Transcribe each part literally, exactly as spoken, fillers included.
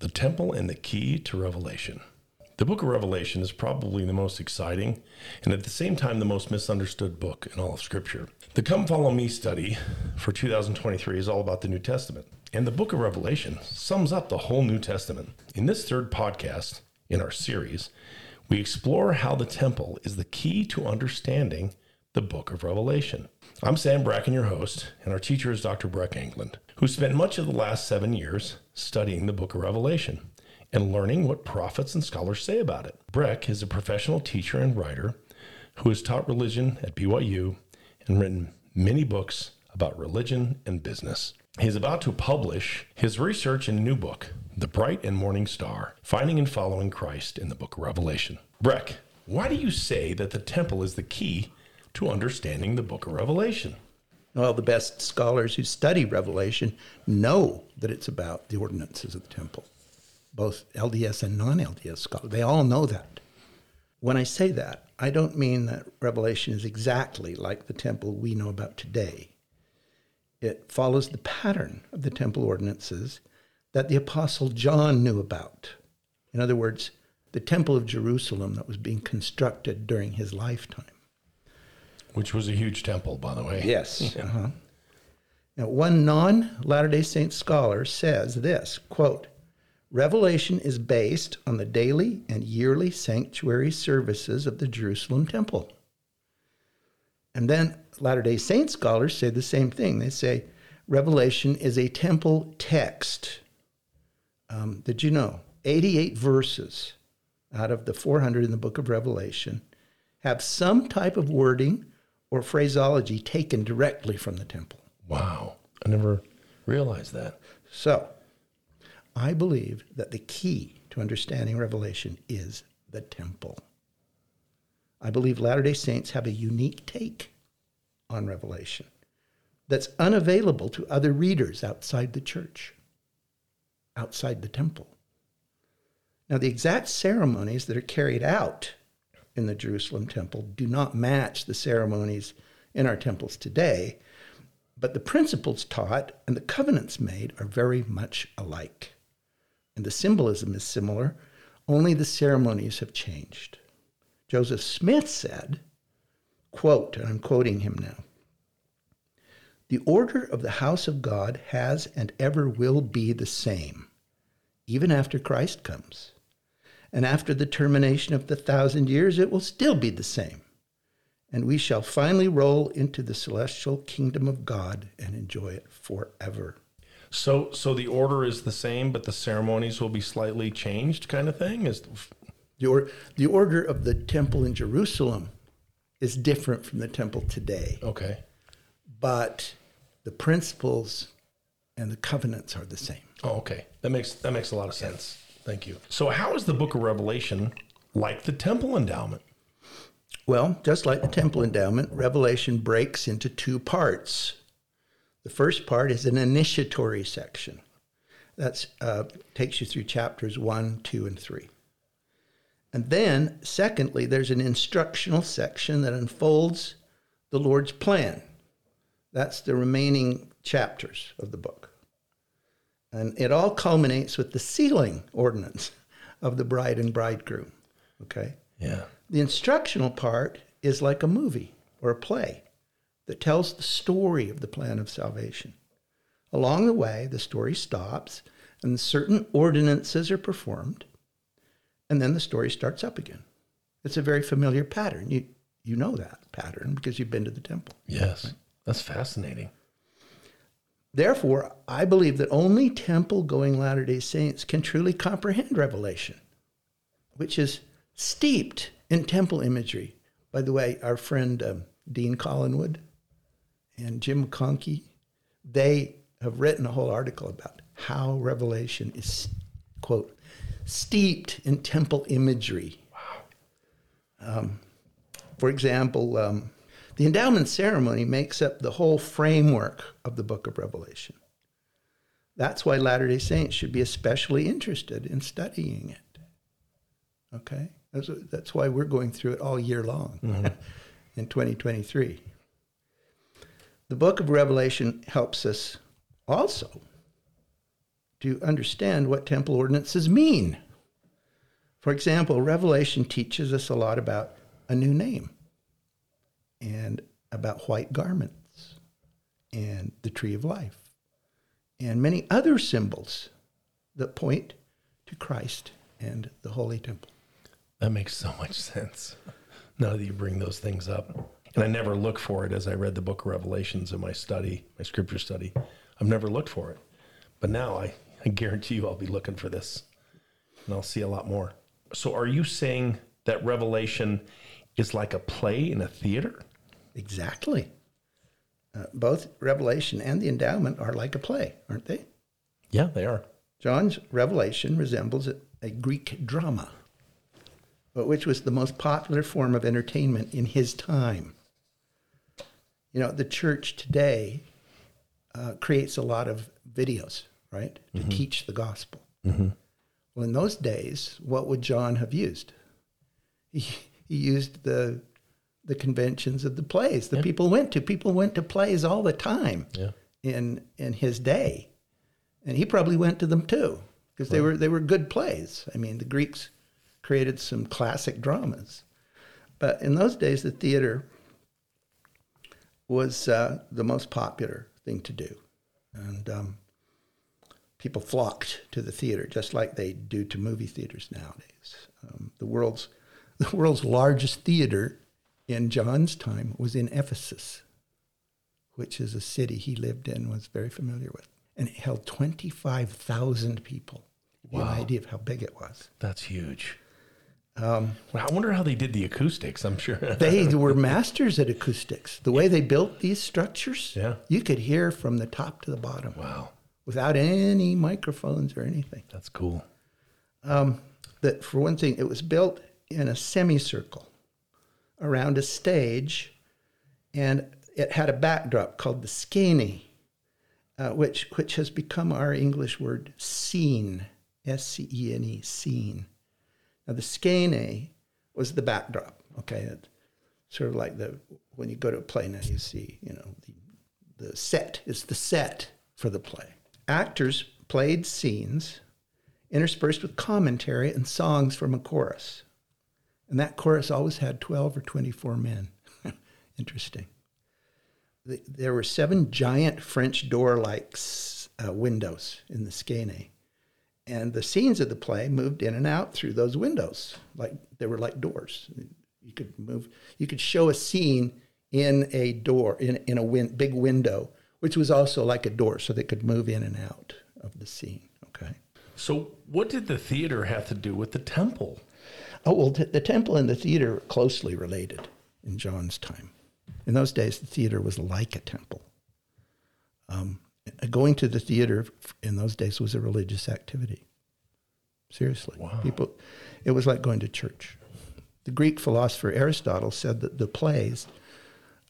The Temple and the Key to Revelation. The book of Revelation is probably the most exciting and at the same time the most misunderstood book in all of Scripture. The Come Follow Me study for two thousand twenty-three is all about the New Testament, and the book of Revelation sums up the whole New Testament. In this third podcast in our series, we explore how the temple is the key to understanding the book of Revelation. I'm Sam Bracken, your host, and our teacher is Doctor Breck Englund, who spent much of the last seven years studying the book of Revelation and learning what prophets and scholars say about it. Breck is a professional teacher and writer who has taught religion at B Y U and written many books about religion and business. He is about to publish his research in a new book, The Bright and Morning Star, Finding and Following Christ in the Book of Revelation. Breck, why do you say that the temple is the key to understanding the book of Revelation? Well, the best scholars who study Revelation know that it's about the ordinances of the temple. Both L D S and non-L D S scholars, they all know that. When I say that, I don't mean that Revelation is exactly like the temple we know about today. It follows the pattern of the temple ordinances that the Apostle John knew about. In other words, the Temple of Jerusalem that was being constructed during his lifetime. Which was a huge temple, by the way. Yes. Yeah. Uh-huh. Now, one non-Latter-day Saints scholar says this, quote, "Revelation is based on the daily and yearly sanctuary services of the Jerusalem temple." And then Latter-day Saint scholars say the same thing. They say Revelation is a temple text. Um, did you know eighty-eight verses out of the four hundred in the book of Revelation have some type of wording or phraseology taken directly from the temple? Wow. I never realized that. So I believe that the key to understanding Revelation is the temple. I believe Latter-day Saints have a unique take on Revelation that's unavailable to other readers outside the church, outside the temple. Now, the exact ceremonies that are carried out in the Jerusalem temple do not match the ceremonies in our temples today, but the principles taught and the covenants made are very much alike. And the symbolism is similar, only the ceremonies have changed. Joseph Smith said, quote, and I'm quoting him now, "The order of the house of God has and ever will be the same, even after Christ comes. And after the termination of the thousand years, it will still be the same. And we shall finally roll into the celestial kingdom of God and enjoy it forever." So so the order is the same, but the ceremonies will be slightly changed kind of thing? Is the, the, or, the order of the temple in Jerusalem is different from the temple today. Okay. But the principles and the covenants are the same. Oh, okay. That makes, that makes a lot of sense. Yes. Thank you. So how is the book of Revelation like the temple endowment? Well, just like the temple endowment, Revelation breaks into two parts. The first part is an initiatory section. That uh, takes you through chapters one, two, and three. And then, secondly, there's an instructional section that unfolds the Lord's plan. That's the remaining chapters of the book. And it all culminates with the sealing ordinance of the bride and bridegroom. Okay? Yeah. The instructional part is like a movie or a play that tells the story of the plan of salvation. Along the way, the story stops, and certain ordinances are performed, and then the story starts up again. It's a very familiar pattern. You you know that pattern because you've been to the temple. Yes, right? That's fascinating. Therefore, I believe that only temple-going Latter-day Saints can truly comprehend Revelation, which is steeped in temple imagery. By the way, our friend um, Dean Collinwood and Jim Conkey, they have written a whole article about how Revelation is, quote, steeped in temple imagery. Wow. Um, for example, um, the endowment ceremony makes up the whole framework of the book of Revelation. That's why Latter-day Saints should be especially interested in studying it. Okay? That's, that's why we're going through it all year long. Mm-hmm. In twenty twenty-three. The book of Revelation helps us also to understand what temple ordinances mean. For example, Revelation teaches us a lot about a new name and about white garments and the tree of life and many other symbols that point to Christ and the Holy Temple. That makes so much sense now that you bring those things up. And I never look for it as I read the book of Revelations in my study, my scripture study. I've never looked for it. But now I, I guarantee you I'll be looking for this, and I'll see a lot more. So are you saying that Revelation is like a play in a theater? Exactly. Uh, both Revelation and the endowment are like a play, aren't they? Yeah, they are. John's Revelation resembles a, a Greek drama, but which was the most popular form of entertainment in his time. You know, the church today uh, creates a lot of videos, right, to mm-hmm. teach the gospel. Mm-hmm. Well, in those days, what would John have used? He, he used the the conventions of the plays that yeah. people went to. People went to plays all the time yeah. in in his day, and he probably went to them too because right. they were they were good plays. I mean, the Greeks created some classic dramas, but in those days, the theater was uh, the most popular thing to do, and um, people flocked to the theater just like they do to movie theaters nowadays. Um, the world's the world's largest theater in John's time was in Ephesus, which is a city he lived in, was very familiar with, and it held twenty-five thousand people. Wow, an idea of how big it was. That's huge. Um, well, I wonder how they did the acoustics, I'm sure. They were masters at acoustics. The way they built these structures, yeah. you could hear from the top to the bottom. Wow. Without any microphones or anything. That's cool. Um, that for one thing, it was built in a semicircle around a stage, and it had a backdrop called the skene, uh, which, which has become our English word scene, S C E N E, scene. Now, the skene was the backdrop, okay? It's sort of like the when you go to a play now, you see, you know, the, the set is the set for the play. Actors played scenes interspersed with commentary and songs from a chorus. And that chorus always had twelve or twenty-four men. Interesting. The, there were seven giant French door-like uh, windows in the skene. And the scenes of the play moved in and out through those windows. Like they were like doors. You could move, you could show a scene in a door, in, in a win, big window, which was also like a door, so they could move in and out of the scene, okay? So what did the theater have to do with the temple? Oh, well, t- the temple and the theater are closely related in John's time. In those days, the theater was like a temple. Um, Going to the theater in those days was a religious activity. Seriously. Wow. People, it was like going to church. The Greek philosopher Aristotle said that the plays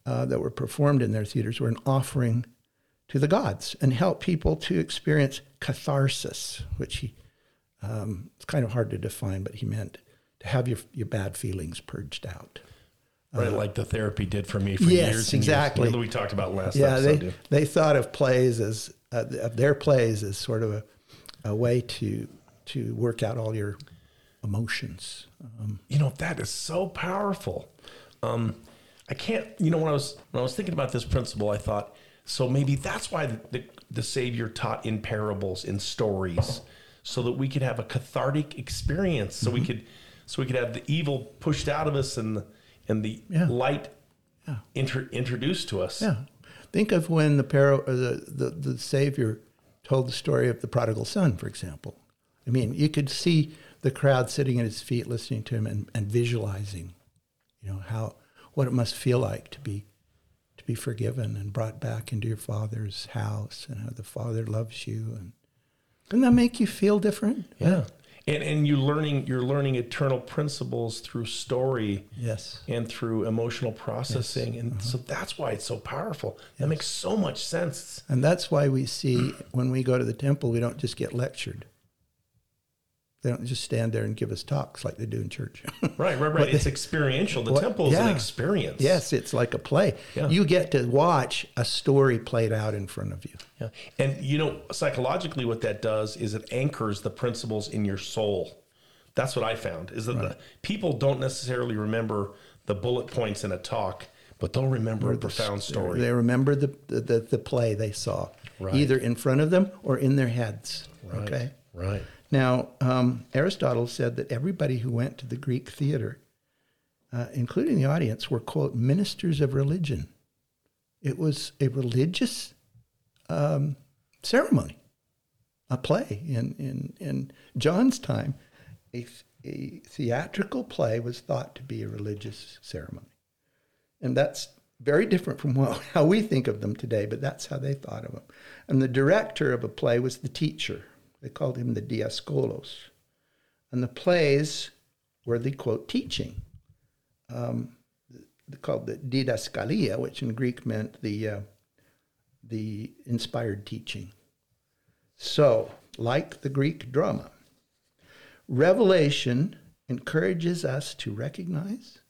uh, that were performed in their theaters were an offering to the gods and helped people to experience catharsis, which he, um, it's kind of hard to define, but he meant to have your, your bad feelings purged out. Right, like the therapy did for me for yes, years and exactly. years. That we talked about last yeah, episode. Yeah, they, they thought of plays as, uh, of their plays as sort of a, a way to to work out all your emotions. Um, you know, that is so powerful. Um, I can't, you know, when I was when I was thinking about this principle, I thought, so maybe that's why the, the, the Savior taught in parables, in stories, so that we could have a cathartic experience, so mm-hmm. we could so we could have the evil pushed out of us and the, and the yeah. light yeah. Inter- introduced to us. Yeah, think of when the, para- or the, the the Savior told the story of the prodigal son, for example. I mean, you could see the crowd sitting at his feet, listening to him, and, and visualizing, you know, how what it must feel like to be to be forgiven and brought back into your Father's house, and how the Father loves you. And doesn't that make you feel different? Yeah. And and you learning you're learning eternal principles through story, yes, and through emotional processing, yes. and uh-huh. so that's why it's so powerful. Yes. That makes so much sense. And that's why we see when we go to the temple, we don't just get lectured. They don't just stand there and give us talks like they do in church. Right, right, right. It's they, experiential. The well, temple is yeah. an experience. Yes, it's like a play. Yeah. You get to watch a story played out in front of you. Yeah. And, you know, psychologically what that does is it anchors the principles in your soul. That's what I found, is that right. the people don't necessarily remember the bullet points in a talk, but they'll remember or a the, profound story. They remember the, the, the play they saw, right. either in front of them or in their heads. Right, okay? right. Now, um, Aristotle said that everybody who went to the Greek theater, uh, including the audience, were, quote, ministers of religion. It was a religious um, ceremony, a play. In, in, in John's time, a, a theatrical play was thought to be a religious ceremony. And that's very different from what, how we think of them today, but that's how they thought of them. And the director of a play was the teacher. They called him the diaskolos. And the plays were the, quote, teaching, um, called the didaskalia, which in Greek meant the uh, the inspired teaching. So, like the Greek drama, Revelation encourages us to recognize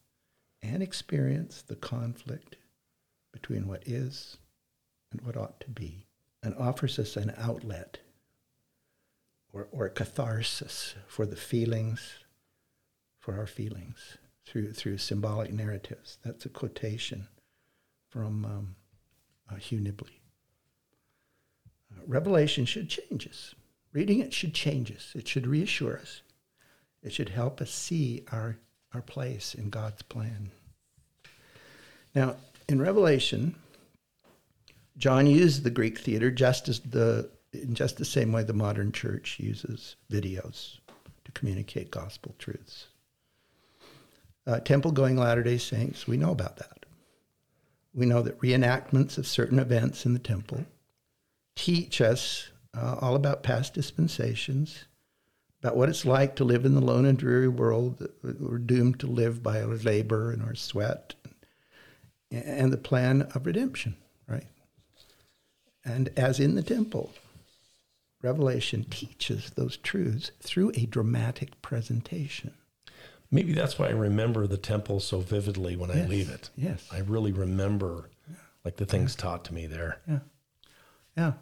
and experience the conflict between what is and what ought to be, and offers us an outlet Or, or catharsis for the feelings, for our feelings, through through symbolic narratives. That's a quotation from um, uh, Hugh Nibley. Uh, Revelation should change us. Reading it should change us. It should reassure us. It should help us see our, our place in God's plan. Now, in Revelation, John used the Greek theater just as the in just the same way the modern church uses videos to communicate gospel truths. Uh, temple-going Latter-day Saints, we know about that. We know that reenactments of certain events in the temple teach us uh, all about past dispensations, about what it's like to live in the lone and dreary world that we're doomed to live by our labor and our sweat, and, and the plan of redemption, right? And as in the temple, Revelation teaches those truths through a dramatic presentation. Maybe that's why I remember the temple so vividly when yes, I leave it. Yes. I really remember yeah. like the things yeah. taught to me there. Yeah. Yeah.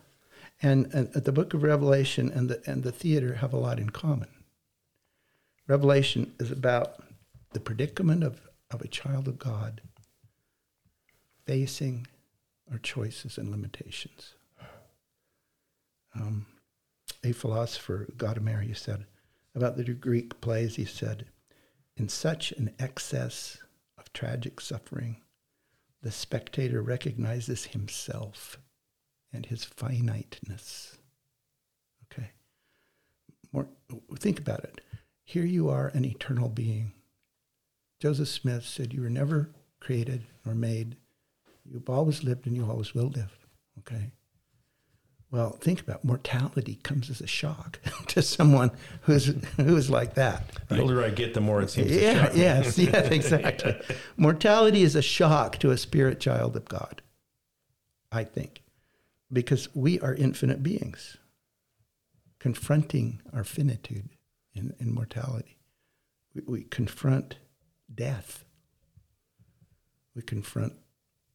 And, and the book of Revelation and the and the theater have a lot in common. Revelation is about the predicament of, of a child of God facing our choices and limitations. Um, A philosopher, Gautamere, he said, about the Greek plays, he said, in such an excess of tragic suffering, the spectator recognizes himself and his finiteness. Okay? More, think about it. Here you are, an eternal being. Joseph Smith said, you were never created or made. You've always lived and you always will live. Okay? Well, think about mortality comes as a shock to someone who's who's like that. The older I get, the more it seems yeah, to shock me. Yes, yeah, exactly. yeah. Mortality is a shock to a spirit child of God, I think, because we are infinite beings confronting our finitude in, in mortality. We, we confront death. We confront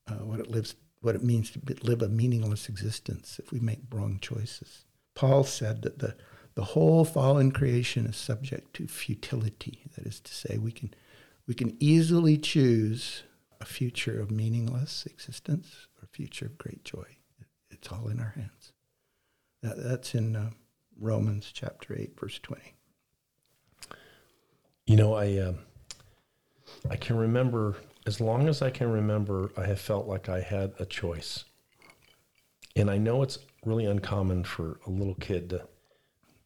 uh, what it lives what it means to live a meaningless existence if we make wrong choices. Paul said that the, the whole fallen creation is subject to futility. That is to say, we can, we can easily choose a future of meaningless existence or a future of great joy. It's all in our hands. That, that's in uh, Romans chapter eight, verse twenty. You know, I, uh, I can remember... As long as I can remember, I have felt like I had a choice. And I know it's really uncommon for a little kid to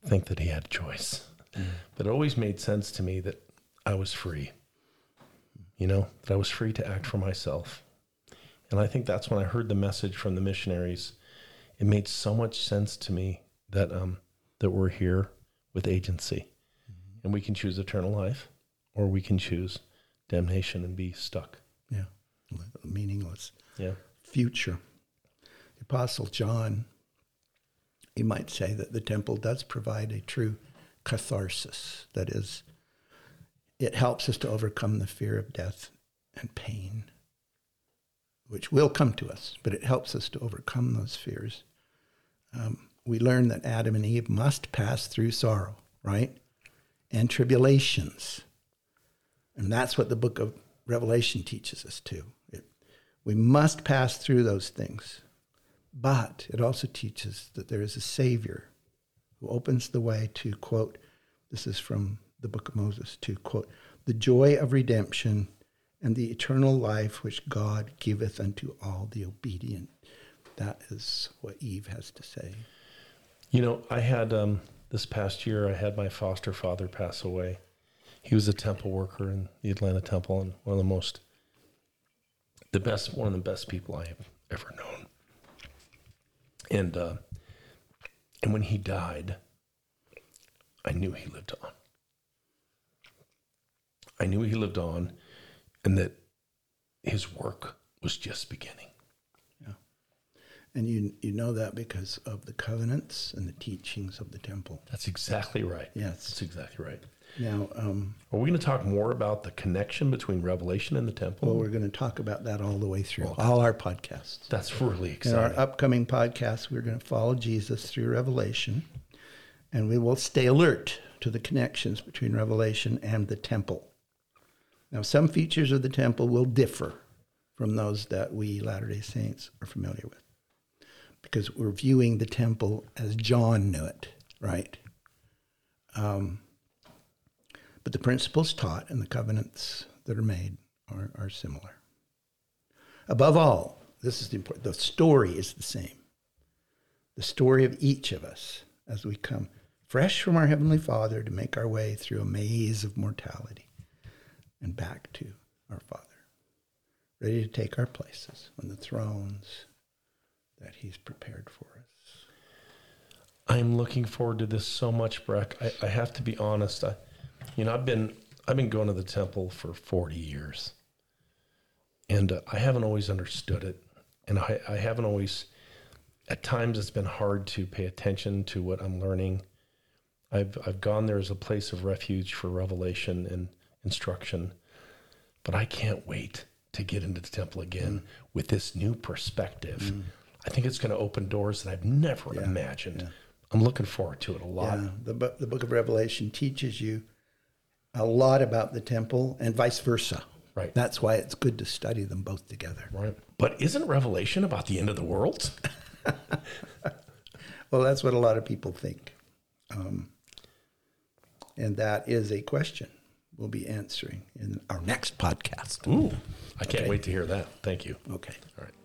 think that he had a choice. Mm. But it always made sense to me that I was free. You know, that I was free to act for myself. And I think that's when I heard the message from the missionaries. It made so much sense to me that um, that we're here with agency. Mm-hmm. And we can choose eternal life, or we can choose damnation and be stuck. Yeah. Meaningless. Yeah. Future. The Apostle John, he might say that the temple does provide a true catharsis. That is, it helps us to overcome the fear of death and pain, which will come to us, but it helps us to overcome those fears. Um, we learn that Adam and Eve must pass through sorrow, right? And tribulations. And that's what the book of Revelation teaches us too. It, we must pass through those things. But it also teaches that there is a Savior who opens the way to, quote, this is from the book of Moses, to, quote, the joy of redemption and the eternal life which God giveth unto all the obedient. That is what Eve has to say. You know, I had, um, this past year, I had my foster father pass away. He was a temple worker in the Atlanta Temple and one of the most, the best, one of the best people I have ever known. And uh, and when he died, I knew he lived on. I knew he lived on, and that his work was just beginning. Yeah, and you you know that because of the covenants and the teachings of the temple. That's exactly right. Yes, that's exactly right. Now, um, are we going to talk more about the connection between Revelation and the temple? Well, we're going to talk about that all the way through, okay. All our podcasts. That's really exciting. In our upcoming podcasts, we're going to follow Jesus through Revelation, and we will stay alert to the connections between Revelation and the temple. Now, some features of the temple will differ from those that we Latter-day Saints are familiar with, because we're viewing the temple as John knew it, right? Um... But the principles taught and the covenants that are made are, are similar. Above all, this is the important, the story is the same. The story of each of us as we come fresh from our Heavenly Father to make our way through a maze of mortality and back to our Father, ready to take our places on the thrones that He's prepared for us. I'm looking forward to this so much, Breck. I, I have to be honest. I, You know, I've been I've been going to the temple for forty years, and uh, I haven't always understood it, and I, I haven't always. At times, it's been hard to pay attention to what I'm learning. I've I've gone there as a place of refuge for revelation and instruction, but I can't wait to get into the temple again mm. with this new perspective. Mm. I think it's going to open doors that I've never yeah. imagined. Yeah. I'm looking forward to it a lot. Yeah. The bu- the book of Revelation teaches you a lot about the temple and vice versa. Right. That's why it's good to study them both together. Right. But isn't Revelation about the end of the world? Well, that's what a lot of people think. Um, and that is a question we'll be answering in our next podcast. Ooh, I can't okay. wait to hear that. Thank you. Okay. All right.